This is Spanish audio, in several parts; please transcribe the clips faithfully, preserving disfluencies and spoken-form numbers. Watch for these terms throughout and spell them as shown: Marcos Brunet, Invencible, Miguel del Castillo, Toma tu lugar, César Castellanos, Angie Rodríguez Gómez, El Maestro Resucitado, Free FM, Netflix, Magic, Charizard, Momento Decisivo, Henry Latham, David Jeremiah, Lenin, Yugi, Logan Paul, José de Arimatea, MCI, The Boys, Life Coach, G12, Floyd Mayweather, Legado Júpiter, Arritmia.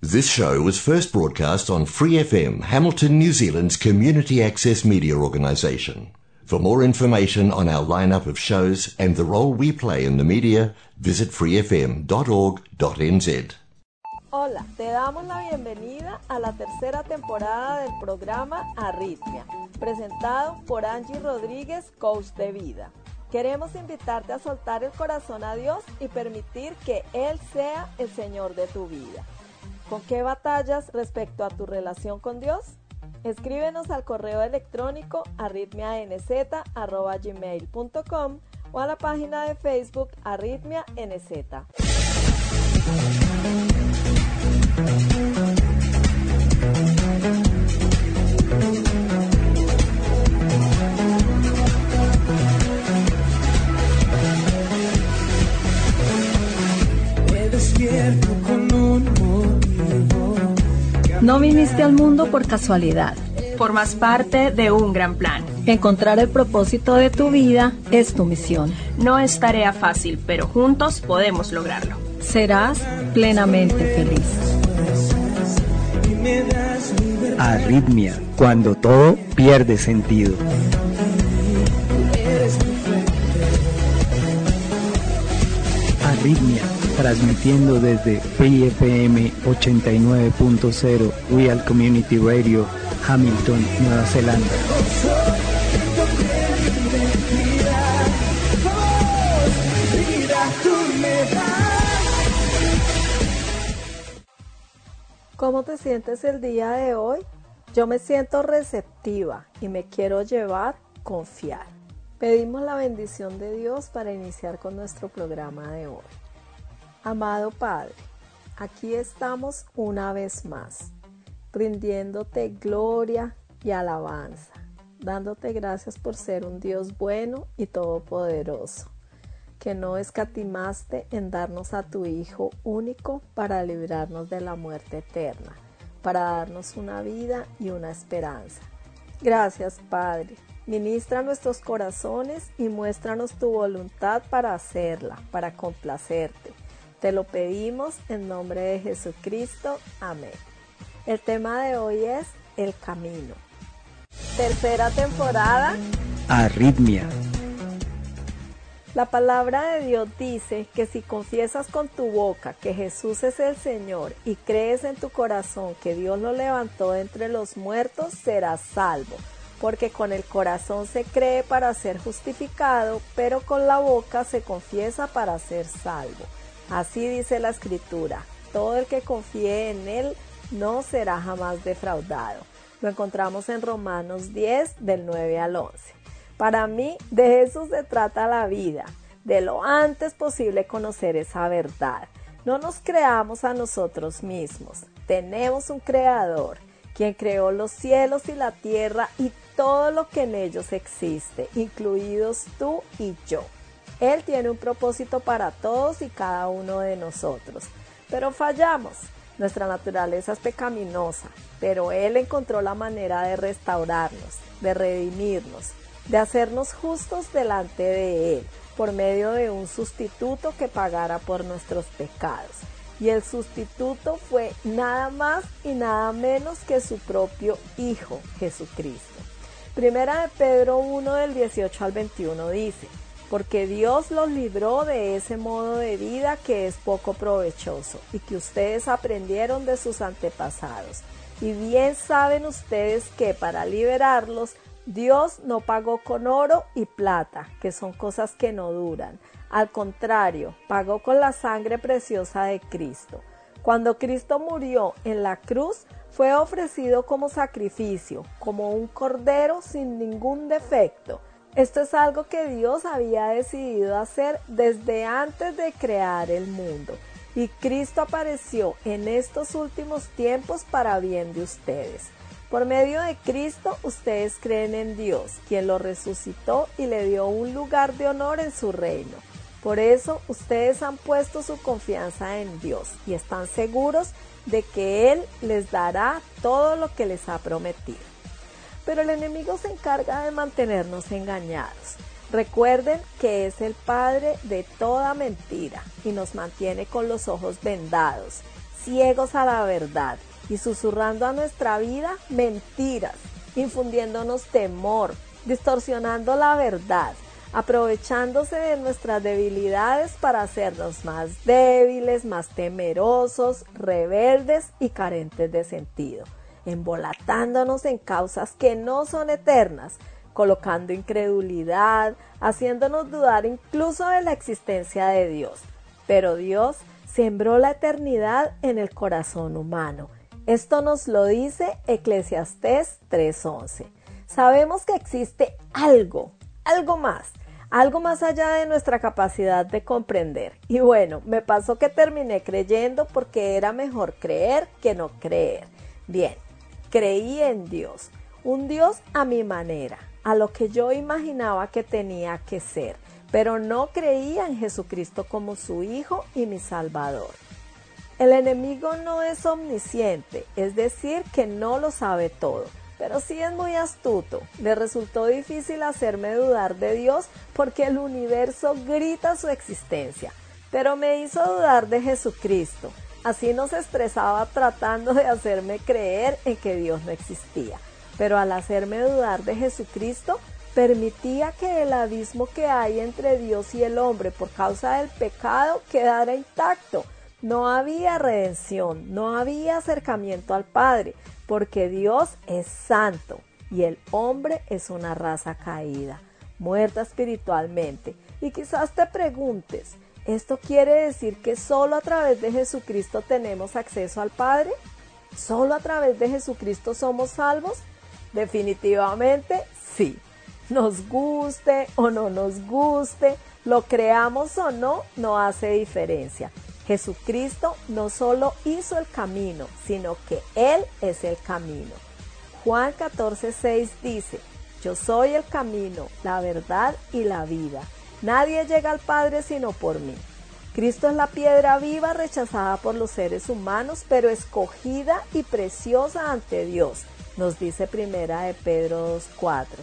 This show was first broadcast on Free F M, Hamilton, New Zealand's community access media organisation. For more information on our lineup of shows and the role we play in the media, visit free f m dot org dot n z. Hola, te damos la bienvenida a la tercera temporada del programa Arritmia, presentado por Angie Rodríguez, coach de vida. Queremos invitarte a soltar el corazón a Dios y permitir que Él sea el Señor de tu vida. ¿Con qué batallas respecto a tu relación con Dios? Escríbenos al correo electrónico arritmia n z arroba gmail punto com o a la página de Facebook arritmia n z. No viniste al mundo por casualidad. Formas parte de un gran plan. Encontrar el propósito de tu vida es tu misión. No es tarea fácil, pero juntos podemos lograrlo. Serás plenamente feliz. Arritmia, cuando todo pierde sentido. Arritmia, transmitiendo desde Free F M ochenta y nueve punto cero Real Community Radio, Hamilton, Nueva Zelanda. ¿Cómo te sientes el día de hoy? Yo me siento receptiva y me quiero llevar confiar. Pedimos la bendición de Dios para iniciar con nuestro programa de hoy. Amado Padre, aquí estamos una vez más, rindiéndote gloria y alabanza, dándote gracias por ser un Dios bueno y todopoderoso, que no escatimaste en darnos a tu Hijo único para librarnos de la muerte eterna, para darnos una vida y una esperanza. Gracias, Padre. Ministra nuestros corazones y muéstranos tu voluntad para hacerla, para complacerte. Te lo pedimos en nombre de Jesucristo. Amén. El tema de hoy es el camino. Tercera temporada. Arritmia. La palabra de Dios dice que si confiesas con tu boca que Jesús es el Señor y crees en tu corazón que Dios lo levantó entre los muertos, serás salvo. Porque con el corazón se cree para ser justificado, pero con la boca se confiesa para ser salvo. Así dice la Escritura, todo el que confíe en Él no será jamás defraudado. Lo encontramos en Romanos diez, del nueve al once. Para mí, de eso se trata la vida, de lo antes posible conocer esa verdad. No nos creamos a nosotros mismos, tenemos un Creador, quien creó los cielos y la tierra y todo lo que en ellos existe, incluidos tú y yo. Él tiene un propósito para todos y cada uno de nosotros, pero fallamos. Nuestra naturaleza es pecaminosa, pero Él encontró la manera de restaurarnos, de redimirnos, de hacernos justos delante de Él, por medio de un sustituto que pagara por nuestros pecados. Y el sustituto fue nada más y nada menos que su propio Hijo, Jesucristo. Primera de Pedro uno, del dieciocho al veintiuno dice: porque Dios los libró de ese modo de vida que es poco provechoso y que ustedes aprendieron de sus antepasados. Y bien saben ustedes que para liberarlos, Dios no pagó con oro y plata, que son cosas que no duran. Al contrario, pagó con la sangre preciosa de Cristo. Cuando Cristo murió en la cruz, fue ofrecido como sacrificio, como un cordero sin ningún defecto. Esto es algo que Dios había decidido hacer desde antes de crear el mundo, y Cristo apareció en estos últimos tiempos para bien de ustedes. Por medio de Cristo, ustedes creen en Dios, quien lo resucitó y le dio un lugar de honor en su reino. Por eso, ustedes han puesto su confianza en Dios y están seguros de que Él les dará todo lo que les ha prometido. Pero el enemigo se encarga de mantenernos engañados. Recuerden que es el padre de toda mentira y nos mantiene con los ojos vendados, ciegos a la verdad y susurrando a nuestra vida mentiras, infundiéndonos temor, distorsionando la verdad, aprovechándose de nuestras debilidades para hacernos más débiles, más temerosos, rebeldes y carentes de sentido, embolatándonos en causas que no son eternas, colocando incredulidad, haciéndonos dudar incluso de la existencia de Dios. Pero Dios sembró la eternidad en el corazón humano. Esto nos lo dice Eclesiastés tres once. Sabemos que existe algo, algo más, algo más allá de nuestra capacidad de comprender. Y bueno, me pasó que terminé creyendo porque era mejor creer que no creer. Bien, creí en Dios, un Dios a mi manera, a lo que yo imaginaba que tenía que ser, pero no creía en Jesucristo como su Hijo y mi Salvador. El enemigo no es omnisciente, es decir, que no lo sabe todo, pero sí es muy astuto. Le resultó difícil hacerme dudar de Dios porque el universo grita su existencia, pero me hizo dudar de Jesucristo. Así nos estresaba tratando de hacerme creer en que Dios no existía. Pero al hacerme dudar de Jesucristo, permitía que el abismo que hay entre Dios y el hombre por causa del pecado quedara intacto. No había redención, no había acercamiento al Padre, porque Dios es santo y el hombre es una raza caída, muerta espiritualmente. Y quizás te preguntes, ¿esto quiere decir que solo a través de Jesucristo tenemos acceso al Padre? ¿Solo a través de Jesucristo somos salvos? Definitivamente sí. Nos guste o no nos guste, lo creamos o no, no hace diferencia. Jesucristo no solo hizo el camino, sino que Él es el camino. Juan catorce seis dice, yo soy el camino, la verdad y la vida. Nadie llega al Padre sino por mí. Cristo es la piedra viva rechazada por los seres humanos, pero escogida y preciosa ante Dios, nos dice Primera de Pedro dos cuatro.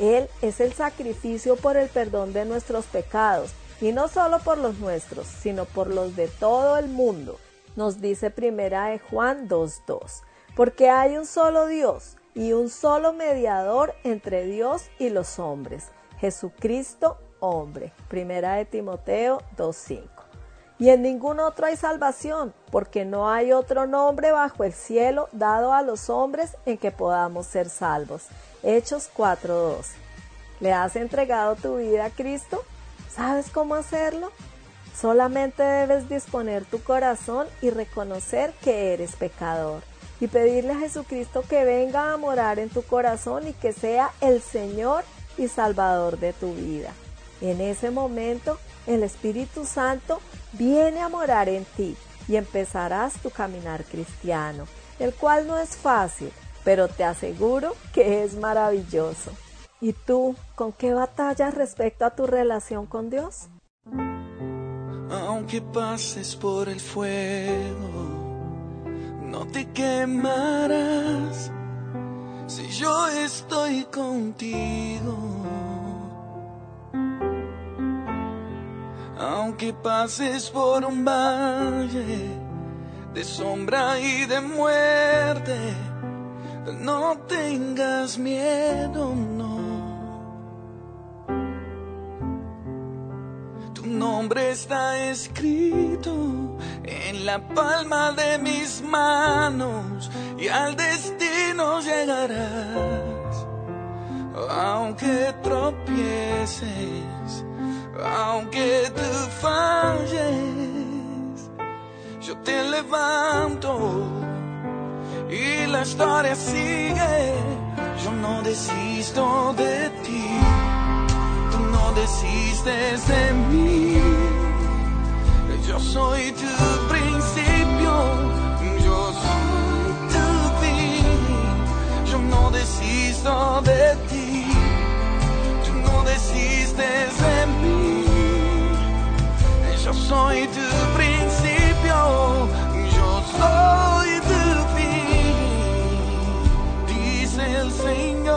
Él es el sacrificio por el perdón de nuestros pecados, y no solo por los nuestros, sino por los de todo el mundo, nos dice Primera de Juan dos dos. Porque hay un solo Dios y un solo mediador entre Dios y los hombres, Jesucristo hombre, Primera de Timoteo dos cinco. Y en ningún otro hay salvación, porque no hay otro nombre bajo el cielo dado a los hombres en que podamos ser salvos. Hechos cuatro doce. ¿Le has entregado tu vida a Cristo? ¿Sabes cómo hacerlo? Solamente debes disponer tu corazón y reconocer que eres pecador y pedirle a Jesucristo que venga a morar en tu corazón y que sea el Señor y Salvador de tu vida. En ese momento, el Espíritu Santo viene a morar en ti y empezarás tu caminar cristiano, el cual no es fácil, pero te aseguro que es maravilloso. ¿Y tú, con qué batallas respecto a tu relación con Dios? Aunque pases por el fuego, no te quemarás si yo estoy contigo. Aunque pases por un valle de sombra y de muerte, no tengas miedo, no. Tu nombre está escrito en la palma de mis manos y al destino llegarás, aunque tropieces. Aunque tú falles, yo te levanto y la historia sigue. Yo no desisto de ti, tú no desistes de mí. Yo soy tu principio, yo soy tu fin. Yo no desisto de ti, tú no desistes de mí. Yo soy tu principio, yo soy tu fin, dice el Señor. Oh.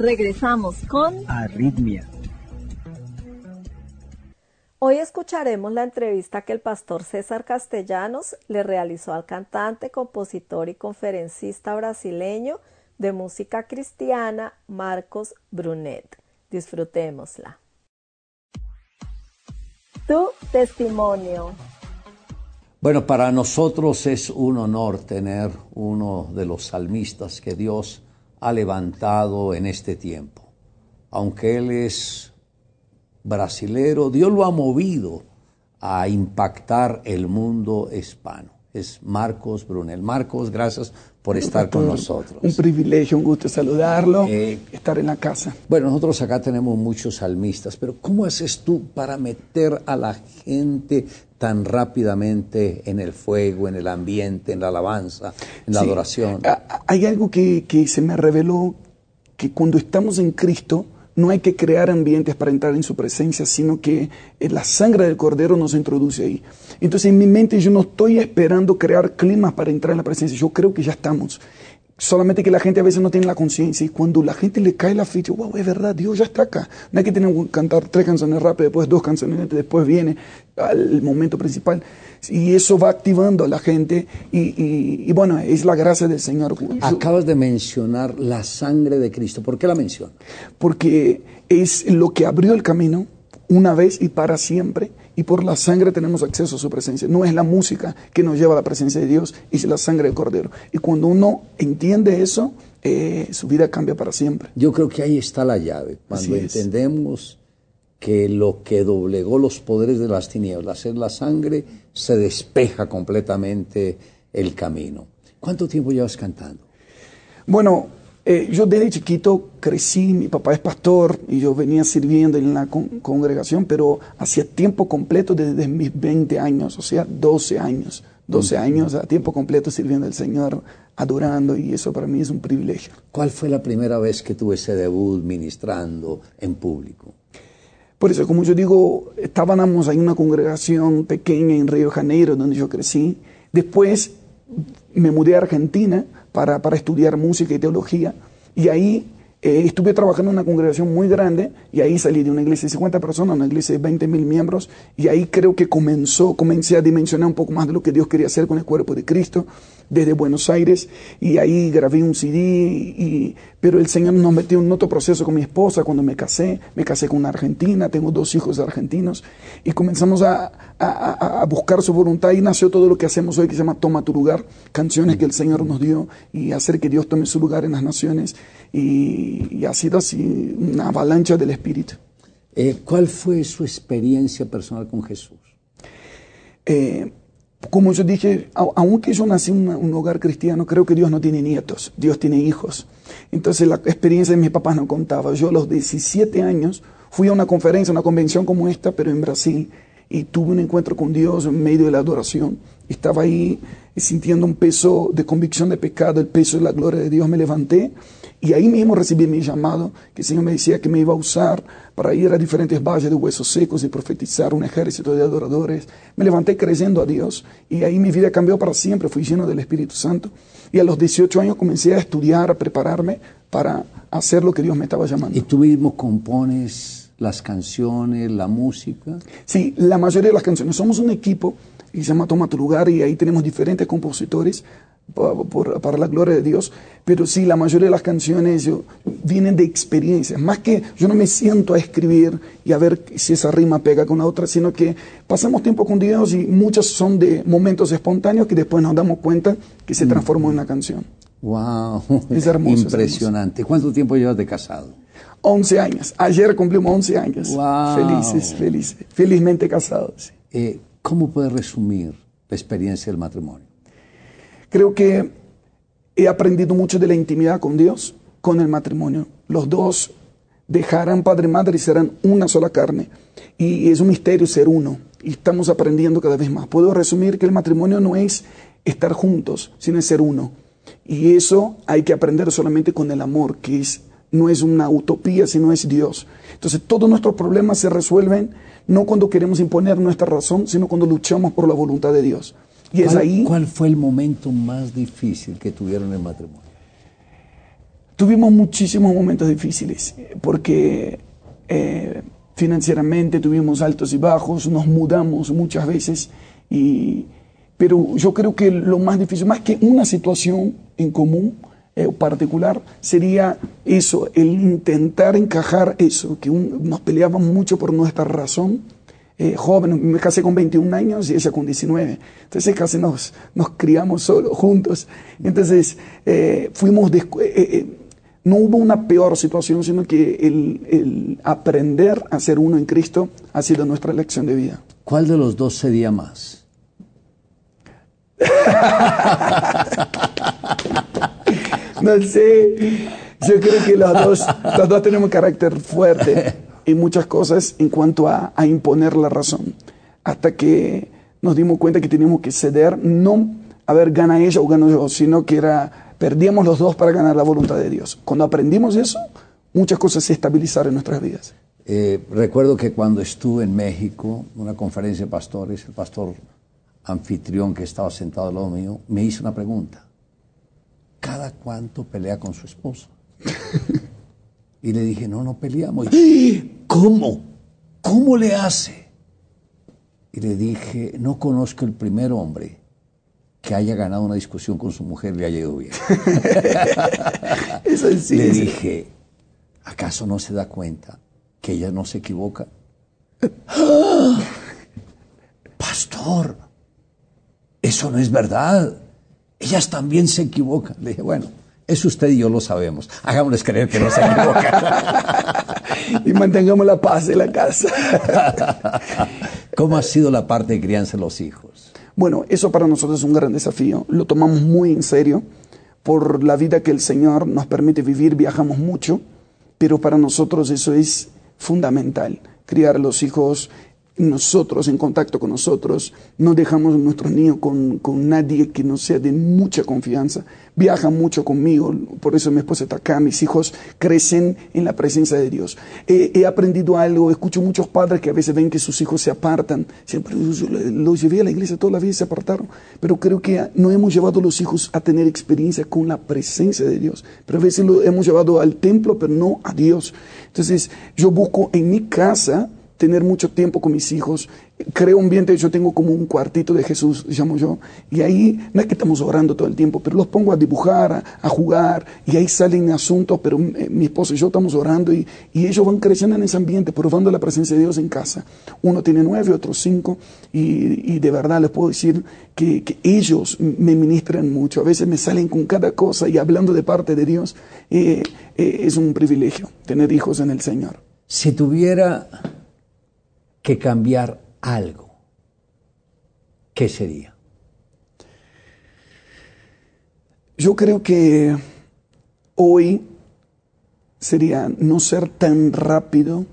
Regresamos con Arritmia. Hoy escucharemos la entrevista que el pastor César Castellanos le realizó al cantante, compositor y conferencista brasileño de música cristiana Marcos Brunet. Disfrutémosla. Tu testimonio. Bueno, para nosotros es un honor tener uno de los salmistas que Dios ha levantado en este tiempo. Aunque él es brasilero, Dios lo ha movido a impactar el mundo hispano. Es Marcos Brunel. Marcos, gracias por estar con nosotros. Un privilegio, un gusto saludarlo, eh, estar en la casa. Bueno, nosotros acá tenemos muchos salmistas, pero ¿cómo haces tú para meter a la gente tan rápidamente en el fuego, en el ambiente, en la alabanza, en la sí, adoración? Hay algo que, que se me reveló, que cuando estamos en Cristo, no hay que crear ambientes para entrar en su presencia, sino que la sangre del Cordero nos introduce ahí. Entonces, en mi mente yo no estoy esperando crear climas para entrar en la presencia. Yo creo que ya estamos. Solamente que la gente a veces no tiene la conciencia. Y cuando la gente le cae la ficha, wow, es verdad, Dios ya está acá. No hay que tener que cantar tres canciones rápidas, después dos canciones, después viene al momento principal. Y eso va activando a la gente. Y, y, y bueno, es la gracia del Señor. Acabas de mencionar la sangre de Cristo. ¿Por qué la mencionas? Porque es lo que abrió el camino una vez y para siempre. Y por la sangre tenemos acceso a su presencia. No es la música que nos lleva a la presencia de Dios, es la sangre del Cordero. Y cuando uno entiende eso, eh, su vida cambia para siempre. Yo creo que ahí está la llave. Cuando entendemos que lo que doblegó los poderes de las tinieblas es la sangre, se despeja completamente el camino. ¿Cuánto tiempo llevas cantando? Bueno, Eh, yo desde chiquito crecí, mi papá es pastor y yo venía sirviendo en la con- congregación, pero hacía tiempo completo desde mis veinte años, o sea, doce años. doce años a tiempo completo sirviendo al Señor, adorando, y eso para mí es un privilegio. ¿Cuál fue la primera vez que tuve ese debut ministrando en público? Por eso, como yo digo, estábamos en una congregación pequeña en Río de Janeiro, donde yo crecí. Después me mudé a Argentina para, para estudiar música y teología, y ahí eh, estuve trabajando en una congregación muy grande, y ahí salí de una iglesia de cincuenta personas, una iglesia de veinte mil miembros, y ahí creo que comenzó, comencé a dimensionar un poco más de lo que Dios quería hacer con el cuerpo de Cristo, desde Buenos Aires, y ahí grabé un C D, y, pero el Señor nos metió en otro proceso con mi esposa cuando me casé, me casé con una argentina, tengo dos hijos argentinos, y comenzamos a, a, a buscar su voluntad, y nació todo lo que hacemos hoy, que se llama Toma tu lugar, canciones que el Señor nos dio, y hacer que Dios tome su lugar en las naciones, y, y ha sido así una avalancha del Espíritu. Eh, ¿Cuál fue su experiencia personal con Jesús? Eh... Como yo dije, aunque yo nací en un hogar cristiano, creo que Dios no tiene nietos, Dios tiene hijos. Entonces la experiencia de mis papás no contaba. Yo a los diecisiete años fui a una conferencia, una convención como esta, pero en Brasil, y tuve un encuentro con Dios en medio de la adoración. Estaba ahí sintiendo un peso de convicción de pecado, el peso de la gloria de Dios. Me levanté y ahí mismo recibí mi llamado, que el Señor me decía que me iba a usar para ir a diferentes valles de huesos secos y profetizar un ejército de adoradores. Me levanté creyendo a Dios y ahí mi vida cambió para siempre. Fui lleno del Espíritu Santo y a los dieciocho años comencé a estudiar, a prepararme para hacer lo que Dios me estaba llamando. ¿Y tú mismo compones las canciones, la música? Sí, la mayoría de las canciones. Somos un equipo y se llama Toma tu lugar, y ahí tenemos diferentes compositores por, por, para la gloria de Dios, pero sí, la mayoría de las canciones yo, vienen de experiencias, más que yo no me siento a escribir y a ver si esa rima pega con la otra, sino que pasamos tiempo con Dios y muchas son de momentos espontáneos que después nos damos cuenta que se transformó en una canción. ¡Wow! Es hermoso. Impresionante. Es hermoso. ¿Cuánto tiempo llevas de casado? once años. Ayer cumplimos once años. ¡Wow! Felices, felices. Felizmente casados. Eh, ¿Cómo puedes resumir la experiencia del matrimonio? Creo que he aprendido mucho de la intimidad con Dios, con el matrimonio. Los dos dejarán padre y madre y serán una sola carne. Y es un misterio ser uno. Y estamos aprendiendo cada vez más. Puedo resumir que el matrimonio no es estar juntos, sino es ser uno. Y eso hay que aprender solamente con el amor, que es, no es una utopía, sino es Dios. Entonces todos nuestros problemas se resuelven no cuando queremos imponer nuestra razón, sino cuando luchamos por la voluntad de Dios. Y es ahí. ¿Cuál fue el momento más difícil que tuvieron en el matrimonio? Tuvimos muchísimos momentos difíciles porque eh, financieramente tuvimos altos y bajos, nos mudamos muchas veces, y, pero yo creo que lo más difícil, más que una situación en común eh, particular, sería eso, el intentar encajar eso, que un, nos peleábamos mucho por nuestra razón. Eh, joven, me casé con veintiún años y ella con diecinueve. Entonces casi nos, nos criamos solos, juntos. Entonces eh, fuimos... De, eh, eh, no hubo una peor situación, sino que el, el aprender a ser uno en Cristo ha sido nuestra lección de vida. ¿Cuál de los dos sería más? No sé. Yo creo que los dos, los dos tenemos carácter fuerte. Y muchas cosas en cuanto a, a imponer la razón, hasta que nos dimos cuenta que teníamos que ceder, no a ver, gana ella o gano yo, sino que era, perdíamos los dos para ganar la voluntad de Dios. Cuando aprendimos eso, muchas cosas se estabilizaron en nuestras vidas. Eh, recuerdo que cuando estuve en México, una conferencia de pastores, el pastor anfitrión que estaba sentado al lado mío, me hizo una pregunta. ¿Cada cuánto pelea con su esposa? Y le dije, no, no peleamos. Y, ¿Cómo? ¿Cómo le hace? Y le dije, no conozco el primer hombre que haya ganado una discusión con su mujer y le haya ido bien. Eso sí, le eso. Dije, ¿acaso no se da cuenta que ella no se equivoca? ¡Ah! Pastor, eso no es verdad. Ellas también se equivocan. Le dije, bueno. Eso usted y yo lo sabemos. Hagámosles creer que no se equivocan. Y mantengamos la paz en la casa. ¿Cómo ha sido la parte de crianza de los hijos? Bueno, eso para nosotros es un gran desafío. Lo tomamos muy en serio por la vida que el Señor nos permite vivir. Viajamos mucho, pero para nosotros eso es fundamental. Criar a los hijos nosotros, en contacto con nosotros, no dejamos a nuestros niños con, con nadie que no sea de mucha confianza. Viajan mucho conmigo, por eso mi esposa está acá, mis hijos crecen en la presencia de Dios. He, he aprendido algo, escucho muchos padres que a veces ven que sus hijos se apartan, siempre los llevé a la iglesia, toda la vida se apartaron, pero creo que no hemos llevado a los hijos a tener experiencia con la presencia de Dios, pero a veces lo hemos llevado al templo, pero no a Dios. Entonces yo busco en mi casa tener mucho tiempo con mis hijos, creo un ambiente, yo tengo como un cuartito de Jesús, llamo yo, y ahí no es que estamos orando todo el tiempo, pero los pongo a dibujar, a, a jugar, y ahí salen asuntos, pero eh, mi esposo y yo estamos orando, y, y ellos van creciendo en ese ambiente, probando la presencia de Dios en casa. Uno tiene nueve, otro cinco, y, y de verdad les puedo decir que, que ellos me ministran mucho, a veces me salen con cada cosa, y hablando de parte de Dios, eh, eh, es un privilegio tener hijos en el Señor. Si tuviera que cambiar algo, ¿qué sería? Yo creo que hoy sería no ser tan rápido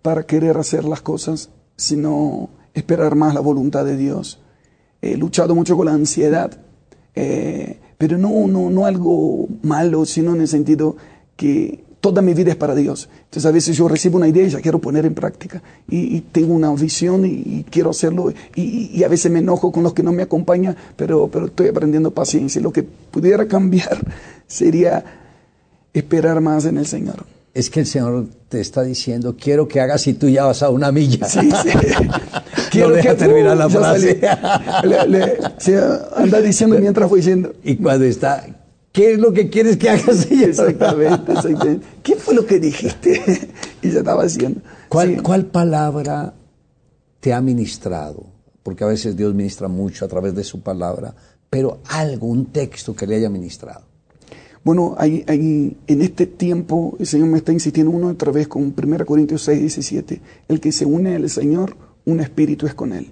para querer hacer las cosas, sino esperar más la voluntad de Dios. He luchado mucho con la ansiedad, eh, pero no, no, no algo malo, sino en el sentido que toda mi vida es para Dios. Entonces a veces yo recibo una idea y la quiero poner en práctica. Y, y tengo una visión y, y quiero hacerlo. Y, y a veces me enojo con los que no me acompañan, pero, pero estoy aprendiendo paciencia. Lo que pudiera cambiar sería esperar más en el Señor. Es que el Señor te está diciendo, quiero que hagas y tú ya vas a una milla. Sí, sí. Quiero no deja que terminar uh, la frase. Le, le, se anda diciendo mientras voy yendo. Y cuando está... ¿Qué es lo que quieres que hagas? Exactamente, exactamente. ¿Qué fue lo que dijiste? Y se estaba haciendo. ¿Cuál, sí. ¿Cuál palabra te ha ministrado? Porque a veces Dios ministra mucho a través de su palabra, pero algo, un texto que le haya ministrado. Bueno, hay, hay, en este tiempo el Señor me está insistiendo uno otra vez con primera de Corintios seis, diecisiete. El que se une al Señor, un espíritu es con él.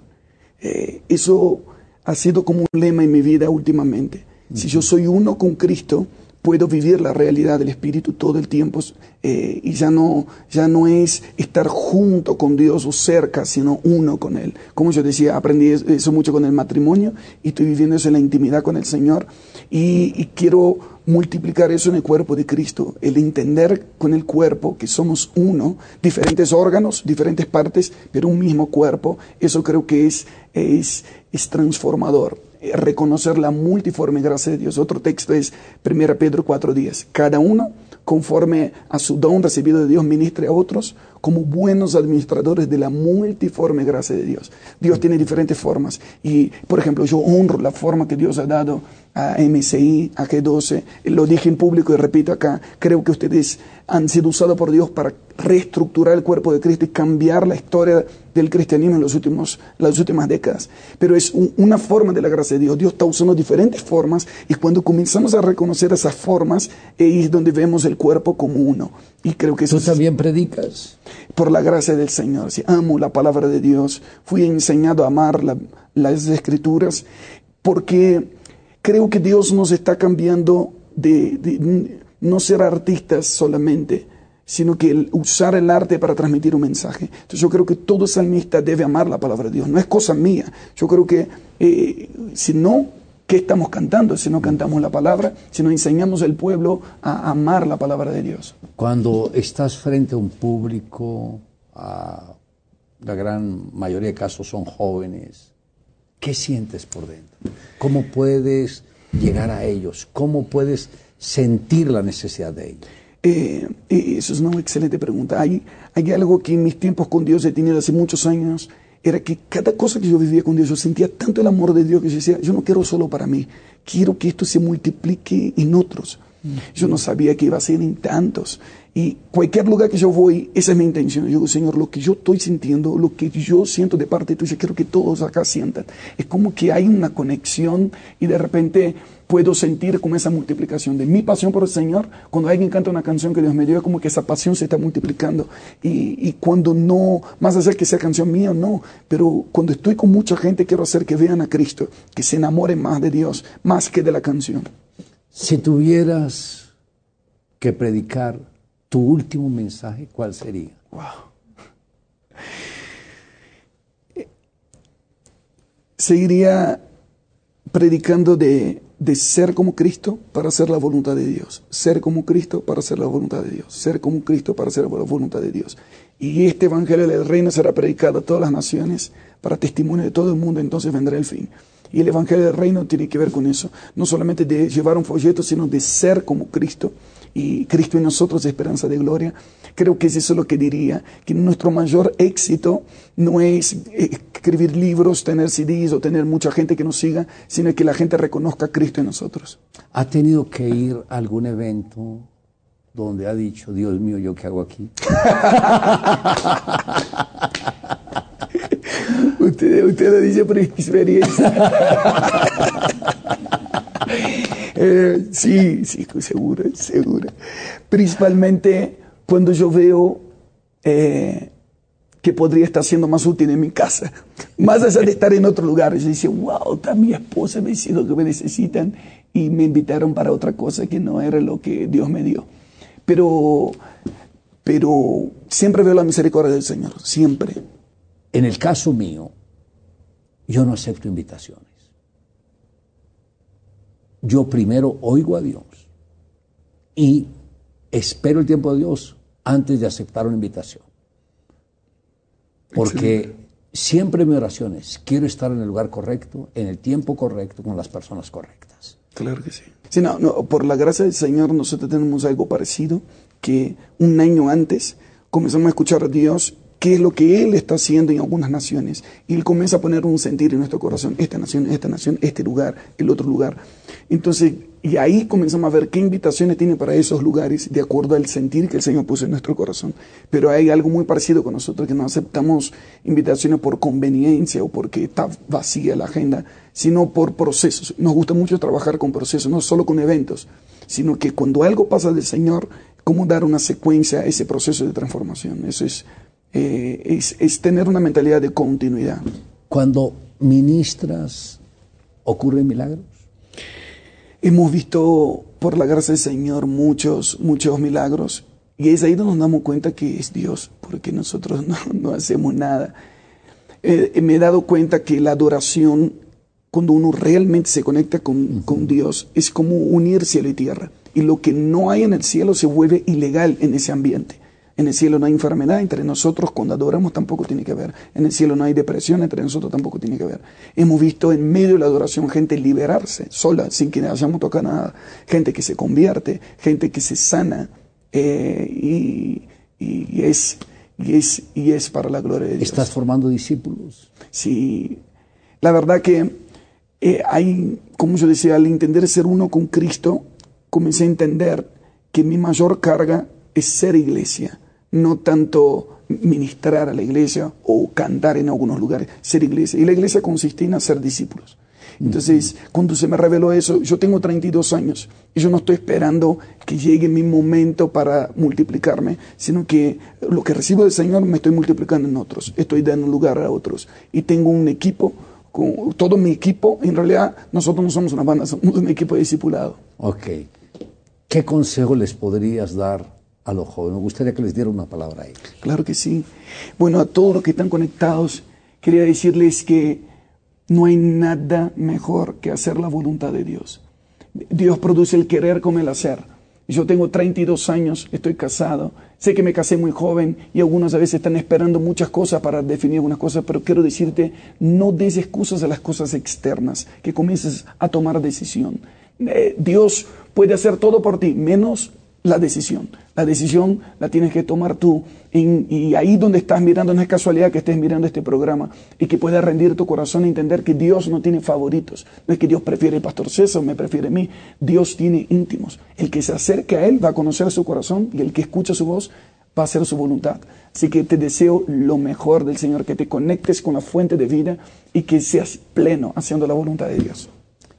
Eh, eso ha sido como un lema en mi vida últimamente. Si yo soy uno con Cristo, puedo vivir la realidad del Espíritu todo el tiempo eh, y ya no, ya no es estar junto con Dios o cerca, sino uno con Él. Como yo decía, aprendí eso mucho con el matrimonio y estoy viviendo eso en la intimidad con el Señor y, y quiero multiplicar eso en el cuerpo de Cristo, el entender con el cuerpo que somos uno, diferentes órganos, diferentes partes, pero un mismo cuerpo. Eso creo que es, es, es transformador. reconocer la multiforme gracia de Dios. Otro texto es primera Pedro cuatro diez. Cada uno, conforme a su don recibido de Dios, ministre a otros como buenos administradores de la multiforme gracia de Dios. Dios tiene diferentes formas. Y, por ejemplo, yo honro la forma que Dios ha dado a M C I, a G doce. Lo dije en público y repito acá. Creo que ustedes han sido usados por Dios para reestructurar el cuerpo de Cristo y cambiar la historia del cristianismo en los últimos, las últimas décadas. Pero es un, una forma de la gracia de Dios. Dios está usando diferentes formas, y cuando comenzamos a reconocer esas formas, es donde vemos el cuerpo como uno. Y creo que eso ¿Tú también es, predicas? Por la gracia del Señor. Sí, amo la palabra de Dios. Fui enseñado a amar la, las Escrituras, porque creo que Dios nos está cambiando de, de no ser artistas solamente, sino que el usar el arte para transmitir un mensaje. Entonces yo creo que todo salmista debe amar la palabra de Dios. No es cosa mía. Yo creo que eh, si no, ¿qué estamos cantando? Si no cantamos la palabra, si no enseñamos al pueblo a amar la palabra de Dios. Cuando estás frente a un público, a la gran mayoría de casos son jóvenes, ¿qué sientes por dentro? ¿Cómo puedes llegar a ellos? ¿Cómo puedes sentir la necesidad de ellos? Eh, eso es una excelente pregunta. Hay, hay algo que en mis tiempos con Dios he tenido hace muchos años, era que cada cosa que yo vivía con Dios, yo sentía tanto el amor de Dios que yo decía, yo no quiero solo para mí, quiero que esto se multiplique en otros. Mm. Yo no sabía que iba a ser en tantos. Y cualquier lugar que yo voy, esa es mi intención. Yo digo, Señor, lo que yo estoy sintiendo, lo que yo siento de parte tuya, quiero que todos acá sientan. Es como que hay una conexión y de repente puedo sentir como esa multiplicación de mi pasión por el Señor. Cuando alguien canta una canción que Dios me dio, es como que esa pasión se está multiplicando. Y, y cuando no, más allá que sea canción mía o no, pero cuando estoy con mucha gente, quiero hacer que vean a Cristo, que se enamoren más de Dios, más que de la canción. Si tuvieras que predicar tu último mensaje, ¿cuál sería? Wow. Seguiría predicando de... de ser como Cristo para hacer la voluntad de Dios. Ser como Cristo para hacer la voluntad de Dios. Ser como Cristo para hacer la voluntad de Dios. Y este evangelio del reino será predicado a todas las naciones para testimonio de todo el mundo, entonces vendrá el fin. Y el evangelio del reino tiene que ver con eso. No solamente de llevar un folleto, sino de ser como Cristo. Y Cristo en nosotros, esperanza de gloria. Creo que eso es lo que diría, que nuestro mayor éxito no es escribir libros, tener C Ds o tener mucha gente que nos siga, sino que la gente reconozca a Cristo en nosotros. ¿Ha tenido que ir a algún evento donde ha dicho, Dios mío, ¿yo qué hago aquí? usted, usted lo dice por experiencia. Eh, sí, sí, seguro, seguro. Principalmente cuando yo veo eh, que podría estar siendo más útil en mi casa, más allá de estar en otro lugar. Yo decía, wow, está mi esposa, me dice lo que me necesitan, y me invitaron para otra cosa que no era lo que Dios me dio. Pero, pero siempre veo la misericordia del Señor, siempre. En el caso mío, yo no acepto invitaciones. Yo primero oigo a Dios y espero el tiempo de Dios antes de aceptar una invitación. Porque excelente. Siempre mi oración es, quiero estar en el lugar correcto, en el tiempo correcto, con las personas correctas. Claro que sí. Sí, no, no, por la gracia del Señor nosotros tenemos algo parecido, que un año antes comenzamos a escuchar a Dios qué es lo que Él está haciendo en algunas naciones. Y Él comienza a poner un sentir en nuestro corazón, esta nación, esta nación, este lugar, el otro lugar. Entonces, y ahí comenzamos a ver qué invitaciones tiene para esos lugares, de acuerdo al sentir que el Señor puso en nuestro corazón. Pero hay algo muy parecido con nosotros, que no aceptamos invitaciones por conveniencia o porque está vacía la agenda, sino por procesos. Nos gusta mucho trabajar con procesos, no solo con eventos, sino que cuando algo pasa del Señor, cómo dar una secuencia a ese proceso de transformación. Eso es... Eh, es, es tener una mentalidad de continuidad. Cuando ministras, ¿ocurren milagros? Hemos visto, por la gracia del Señor, muchos, muchos milagros. Y es ahí donde nos damos cuenta que es Dios, porque nosotros no, no hacemos nada. Eh, me he dado cuenta que la adoración, cuando uno realmente se conecta con, uh-huh. con Dios, es como unir cielo y tierra. Y lo que no hay en el cielo se vuelve ilegal en ese ambiente. En el cielo no hay enfermedad, entre nosotros cuando adoramos tampoco tiene que ver. En el cielo no hay depresión, entre nosotros tampoco tiene que ver. Hemos visto en medio de la adoración gente liberarse sola, sin que hayamos tocado nada. Gente que se convierte, gente que se sana eh, y, y, es, y, es, y es para la gloria de Dios. Estás formando discípulos. Sí, la verdad que eh, hay, como yo decía, al entender ser uno con Cristo, comencé a entender que mi mayor carga es ser iglesia. No tanto ministrar a la iglesia o cantar en algunos lugares, ser iglesia. Y la iglesia consiste en hacer discípulos. Entonces, cuando se me reveló eso, yo tengo treinta y dos años y yo no estoy esperando que llegue mi momento para multiplicarme, sino que lo que recibo del Señor me estoy multiplicando en otros, estoy dando lugar a otros. Y tengo un equipo, con todo mi equipo, en realidad nosotros no somos una banda, somos un equipo de discipulado. Ok. ¿Qué consejo les podrías dar a los jóvenes? Me gustaría que les diera una palabra ahí. Claro que sí. Bueno, a todos los que están conectados, quería decirles que no hay nada mejor que hacer la voluntad de Dios. Dios produce el querer como el hacer. Yo tengo treinta y dos años, estoy casado, sé que me casé muy joven y algunos a veces están esperando muchas cosas para definir algunas cosas, pero quiero decirte, no des excusas a las cosas externas, que comiences a tomar decisión. Eh, Dios puede hacer todo por ti, menos la decisión. La decisión la tienes que tomar tú. En, y ahí donde estás mirando, no es casualidad que estés mirando este programa y que puedas rendir tu corazón y entender que Dios no tiene favoritos. No es que Dios prefiere el pastor César o me prefiere a mí. Dios tiene íntimos. El que se acerque a Él va a conocer su corazón y el que escucha su voz va a hacer su voluntad. Así que te deseo lo mejor del Señor, que te conectes con la fuente de vida y que seas pleno haciendo la voluntad de Dios.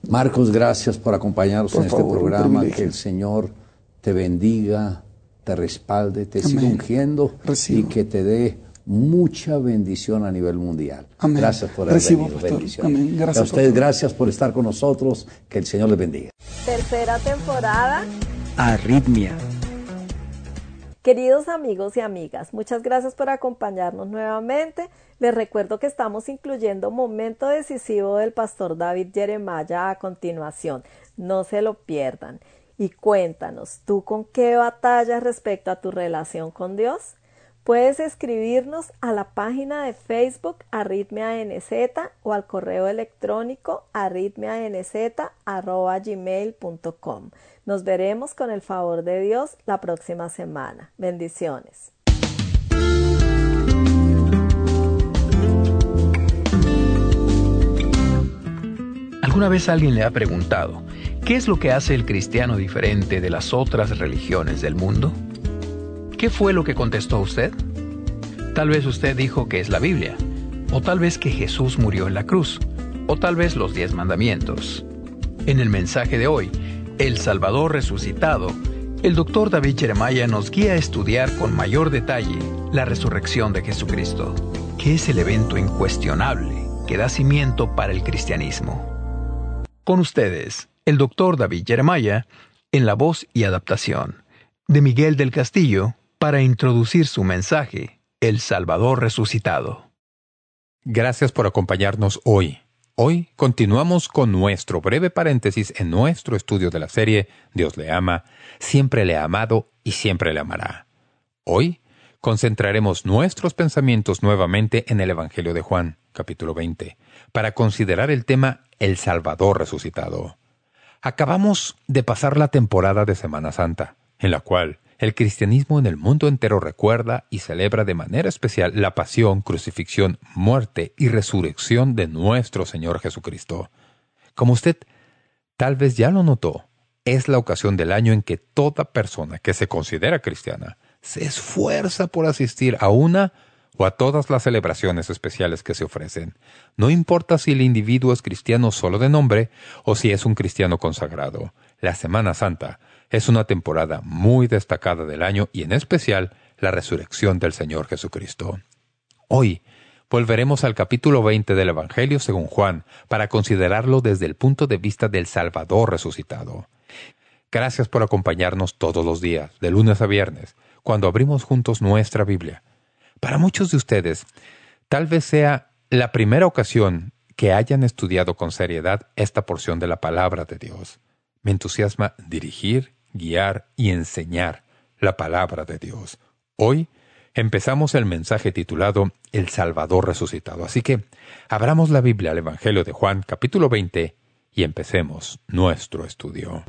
Marcos, gracias por acompañarnos por en favor, este programa. Que el Señor te bendiga, te respalde, te siga ungiendo. Recibo. Y que te dé mucha bendición a nivel mundial. Amén. Gracias por haber Recibo, venido. Bendiciones. Amén. Gracias a ustedes, pastor. Gracias por estar con nosotros. Que el Señor les bendiga. Tercera temporada. Arritmia. Queridos amigos y amigas, muchas gracias por acompañarnos nuevamente. Les recuerdo que estamos incluyendo Momento Decisivo del pastor David Jeremiah a continuación. No se lo pierdan. Y cuéntanos, ¿tú con qué batallas respecto a tu relación con Dios? Puedes escribirnos a la página de Facebook arritmianz o al correo electrónico arritmianz arroba gmail punto com. Nos veremos con el favor de Dios la próxima semana. Bendiciones. ¿Alguna vez alguien le ha preguntado qué es lo que hace el cristiano diferente de las otras religiones del mundo? ¿Qué fue lo que contestó usted? Tal vez usted dijo que es la Biblia, o tal vez que Jesús murió en la cruz, o tal vez los diez mandamientos. En el mensaje de hoy, El Salvador Resucitado, el doctor David Jeremiah nos guía a estudiar con mayor detalle la resurrección de Jesucristo, que es el evento incuestionable que da cimiento para el cristianismo. Con ustedes, el doctor David Jeremiah, en la voz y adaptación de Miguel del Castillo, para introducir su mensaje, El Salvador Resucitado. Gracias por acompañarnos hoy. Hoy continuamos con nuestro breve paréntesis en nuestro estudio de la serie Dios le ama, siempre le ha amado y siempre le amará. Hoy concentraremos nuestros pensamientos nuevamente en el Evangelio de Juan, capítulo veinte, para considerar el tema El Salvador Resucitado. Acabamos de pasar la temporada de Semana Santa, en la cual el cristianismo en el mundo entero recuerda y celebra de manera especial la pasión, crucifixión, muerte y resurrección de nuestro Señor Jesucristo. Como usted tal vez ya lo notó, es la ocasión del año en que toda persona que se considera cristiana se esfuerza por asistir a una o a todas las celebraciones especiales que se ofrecen. No importa si el individuo es cristiano solo de nombre o si es un cristiano consagrado. La Semana Santa es una temporada muy destacada del año y en especial la resurrección del Señor Jesucristo. Hoy volveremos al capítulo veinte del Evangelio según Juan para considerarlo desde el punto de vista del Salvador resucitado. Gracias por acompañarnos todos los días, de lunes a viernes, cuando abrimos juntos nuestra Biblia. Para muchos de ustedes, tal vez sea la primera ocasión que hayan estudiado con seriedad esta porción de la palabra de Dios. Me entusiasma dirigir, guiar y enseñar la palabra de Dios. Hoy empezamos el mensaje titulado El Salvador Resucitado. Así que abramos la Biblia al Evangelio de Juan, capítulo veinte, y empecemos nuestro estudio.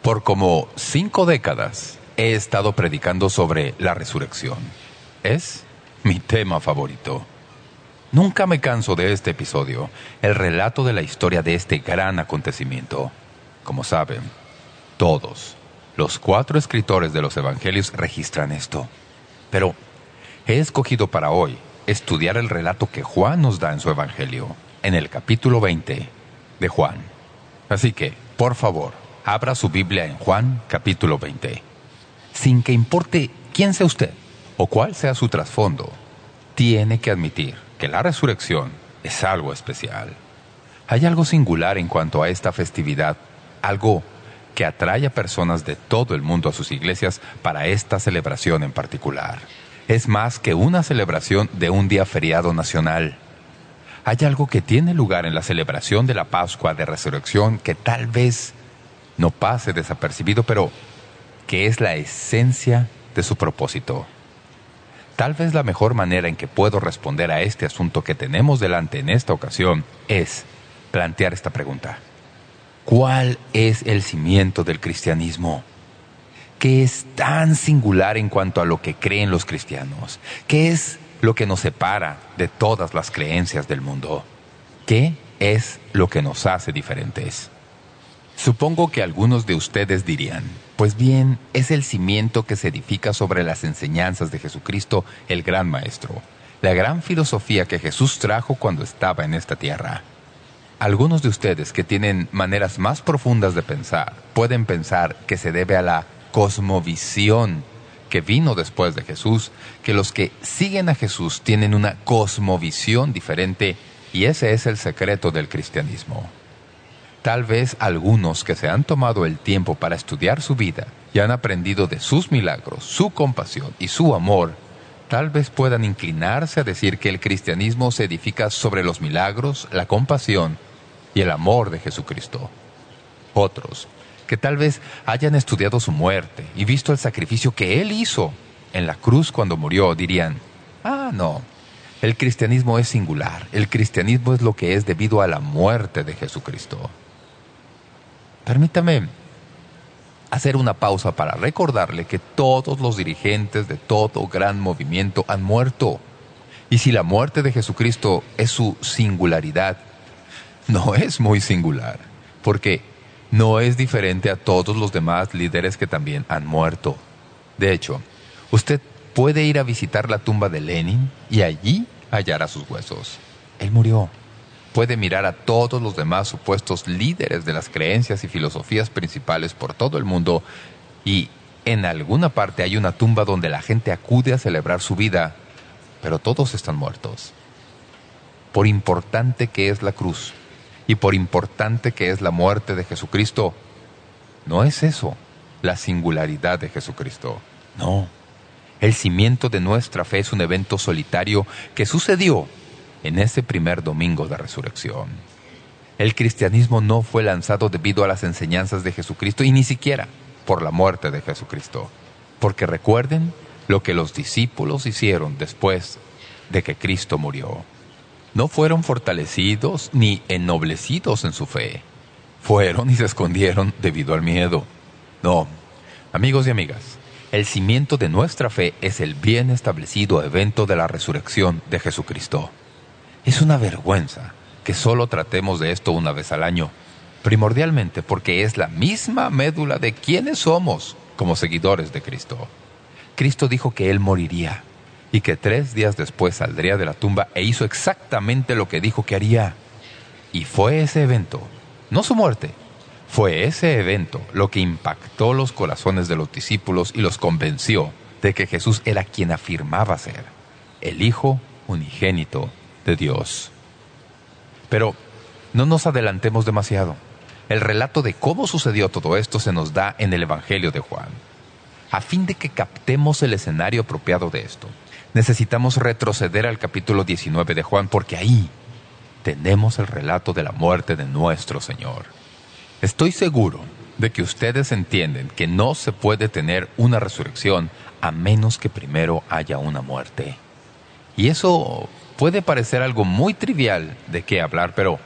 Por como cinco décadas he estado predicando sobre la resurrección. Es mi tema favorito. Nunca me canso de este episodio, el relato de la historia de este gran acontecimiento. Como saben, todos los cuatro escritores de los evangelios registran esto. Pero he escogido para hoy estudiar el relato que Juan nos da en su evangelio, en el capítulo veinte de Juan. Así que, por favor, abra su Biblia en Juan, capítulo veinte. Sin que importe quién sea usted o cuál sea su trasfondo, tiene que admitir que la resurrección es algo especial. Hay algo singular en cuanto a esta festividad, algo que atrae a personas de todo el mundo a sus iglesias para esta celebración en particular. Es más que una celebración de un día feriado nacional. Hay algo que tiene lugar en la celebración de la Pascua de Resurrección que tal vez no pase desapercibido, pero que es la esencia de su propósito. Tal vez la mejor manera en que puedo responder a este asunto que tenemos delante en esta ocasión es plantear esta pregunta. ¿Cuál es el cimiento del cristianismo? ¿Qué es tan singular en cuanto a lo que creen los cristianos? ¿Qué es lo que nos separa de todas las creencias del mundo? ¿Qué es lo que nos hace diferentes? Supongo que algunos de ustedes dirían, pues bien, es el cimiento que se edifica sobre las enseñanzas de Jesucristo, el gran Maestro, la gran filosofía que Jesús trajo cuando estaba en esta tierra. Algunos de ustedes que tienen maneras más profundas de pensar, pueden pensar que se debe a la cosmovisión que vino después de Jesús, que los que siguen a Jesús tienen una cosmovisión diferente, y ese es el secreto del cristianismo. Tal vez algunos que se han tomado el tiempo para estudiar su vida y han aprendido de sus milagros, su compasión y su amor, tal vez puedan inclinarse a decir que el cristianismo se edifica sobre los milagros, la compasión y el amor de Jesucristo. Otros, que tal vez hayan estudiado su muerte y visto el sacrificio que Él hizo en la cruz cuando murió, dirían, «Ah, no, el cristianismo es singular. El cristianismo es lo que es debido a la muerte de Jesucristo». Permítame hacer una pausa para recordarle que todos los dirigentes de todo gran movimiento han muerto. Y si la muerte de Jesucristo es su singularidad, no es muy singular, porque no es diferente a todos los demás líderes que también han muerto. De hecho, usted puede ir a visitar la tumba de Lenin y allí hallará sus huesos. Él murió. Puede mirar a todos los demás supuestos líderes de las creencias y filosofías principales por todo el mundo y en alguna parte hay una tumba donde la gente acude a celebrar su vida, pero todos están muertos. Por importante que es la cruz y por importante que es la muerte de Jesucristo, no es eso la singularidad de Jesucristo. No, el cimiento de nuestra fe es un evento solitario que sucedió en ese primer domingo de resurrección. El cristianismo no fue lanzado debido a las enseñanzas de Jesucristo y ni siquiera por la muerte de Jesucristo. Porque recuerden lo que los discípulos hicieron después de que Cristo murió. No fueron fortalecidos ni ennoblecidos en su fe. Fueron y se escondieron debido al miedo. No, amigos y amigas, el cimiento de nuestra fe es el bien establecido evento de la resurrección de Jesucristo. Es una vergüenza que solo tratemos de esto una vez al año, primordialmente porque es la misma médula de quiénes somos como seguidores de Cristo. Cristo dijo que Él moriría y que tres días después saldría de la tumba e hizo exactamente lo que dijo que haría. Y fue ese evento, no su muerte, fue ese evento lo que impactó los corazones de los discípulos y los convenció de que Jesús era quien afirmaba ser, el Hijo unigénito de Dios. Pero no nos adelantemos demasiado. El relato de cómo sucedió todo esto se nos da en el Evangelio de Juan. a fin de que captemos el escenario apropiado de esto. Necesitamos retroceder al capítulo diecinueve de Juan, porque ahí tenemos el relato de la muerte de nuestro Señor. Estoy seguro de que ustedes entienden que no se puede tener una resurrección a menos que primero haya una muerte. Y eso puede parecer algo muy trivial de qué hablar, pero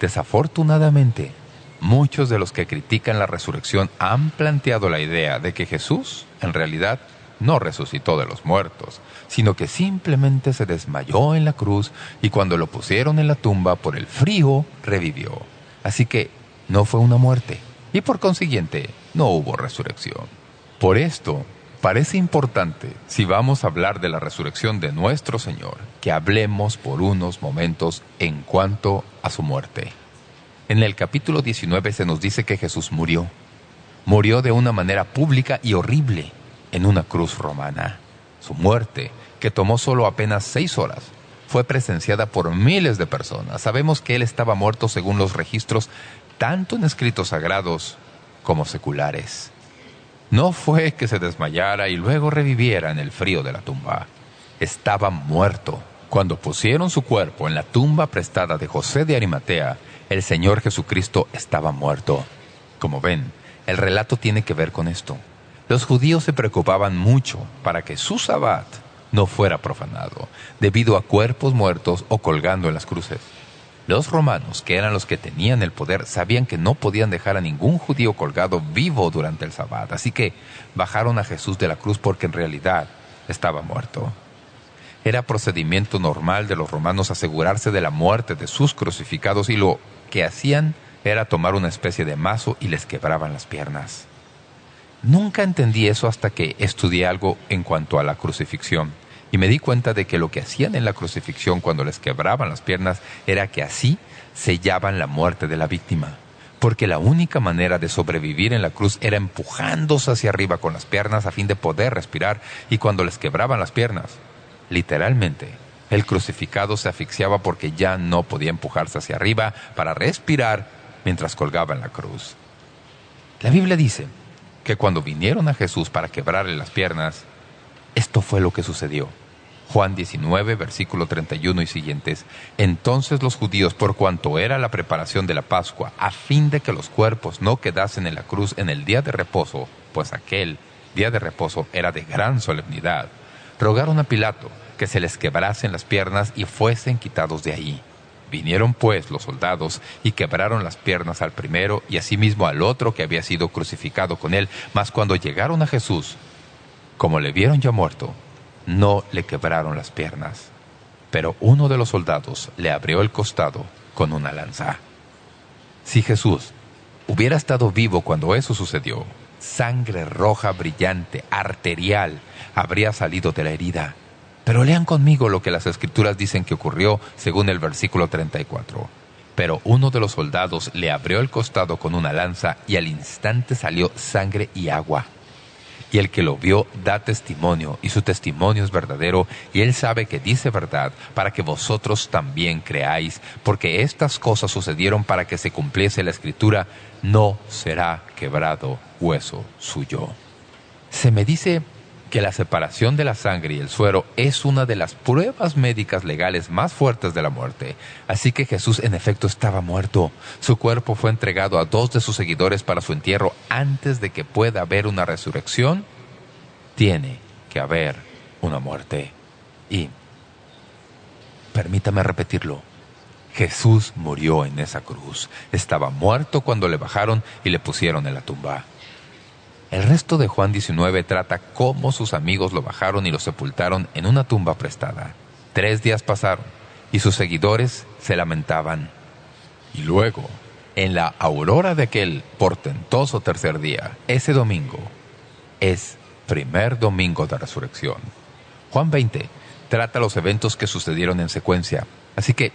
desafortunadamente muchos de los que critican la resurrección han planteado la idea de que Jesús en realidad no resucitó de los muertos, sino que simplemente se desmayó en la cruz y cuando lo pusieron en la tumba por el frío, revivió. Así que no fue una muerte y por consiguiente no hubo resurrección. Por esto parece importante, si vamos a hablar de la resurrección de nuestro Señor, que hablemos por unos momentos en cuanto a su muerte. En el capítulo diecinueve se nos dice que Jesús murió. Murió de una manera pública y horrible en una cruz romana. Su muerte, que tomó solo apenas seis horas, fue presenciada por miles de personas. Sabemos que Él estaba muerto según los registros, tanto en escritos sagrados como seculares. No fue que se desmayara y luego reviviera en el frío de la tumba. Estaba muerto. Cuando pusieron su cuerpo en la tumba prestada de José de Arimatea, el Señor Jesucristo estaba muerto. Como ven, el relato tiene que ver con esto. Los judíos se preocupaban mucho para que su sabbat no fuera profanado, debido a cuerpos muertos o colgando en las cruces. Los romanos, que eran los que tenían el poder, sabían que no podían dejar a ningún judío colgado vivo durante el sábado. Así que bajaron a Jesús de la cruz porque en realidad estaba muerto. Era procedimiento normal de los romanos asegurarse de la muerte de sus crucificados y lo que hacían era tomar una especie de mazo y les quebraban las piernas. Nunca entendí eso hasta que estudié algo en cuanto a la crucifixión. Y me di cuenta de que lo que hacían en la crucifixión cuando les quebraban las piernas era que así sellaban la muerte de la víctima. Porque la única manera de sobrevivir en la cruz era empujándose hacia arriba con las piernas a fin de poder respirar. Y cuando les quebraban las piernas, literalmente, el crucificado se asfixiaba porque ya no podía empujarse hacia arriba para respirar mientras colgaba en la cruz. La Biblia dice que cuando vinieron a Jesús para quebrarle las piernas, esto fue lo que sucedió. Juan diecinueve, versículo treinta y uno y siguientes. Entonces los judíos, por cuanto era la preparación de la Pascua, a fin de que los cuerpos no quedasen en la cruz en el día de reposo, pues aquel día de reposo era de gran solemnidad, rogaron a Pilato que se les quebrasen las piernas y fuesen quitados de ahí. Vinieron pues los soldados y quebraron las piernas al primero y asimismo al otro que había sido crucificado con él. Mas cuando llegaron a Jesús, como le vieron ya muerto, no le quebraron las piernas. Pero uno de los soldados le abrió el costado con una lanza. Si Jesús hubiera estado vivo cuando eso sucedió, sangre roja brillante, arterial, habría salido de la herida. Pero lean conmigo lo que las Escrituras dicen que ocurrió según el versículo treinta y cuatro. Pero uno de los soldados le abrió el costado con una lanza y al instante salió sangre y agua. Y el que lo vio da testimonio, y su testimonio es verdadero, y él sabe que dice verdad, para que vosotros también creáis, porque estas cosas sucedieron para que se cumpliese la Escritura, no será quebrado hueso suyo. Se me dice que la separación de la sangre y el suero es una de las pruebas médicas legales más fuertes de la muerte. Así que Jesús en efecto estaba muerto. Su cuerpo fue entregado a dos de sus seguidores para su entierro. Antes de que pueda haber una resurrección, tiene que haber una muerte. Y, permítame repetirlo, Jesús murió en esa cruz. Estaba muerto cuando le bajaron y le pusieron en la tumba. El resto de Juan diecinueve trata cómo sus amigos lo bajaron y lo sepultaron en una tumba prestada. Tres días pasaron y sus seguidores se lamentaban. Y luego, en la aurora de aquel portentoso tercer día, ese domingo es primer domingo de resurrección. Juan veinte trata los eventos que sucedieron en secuencia. Así que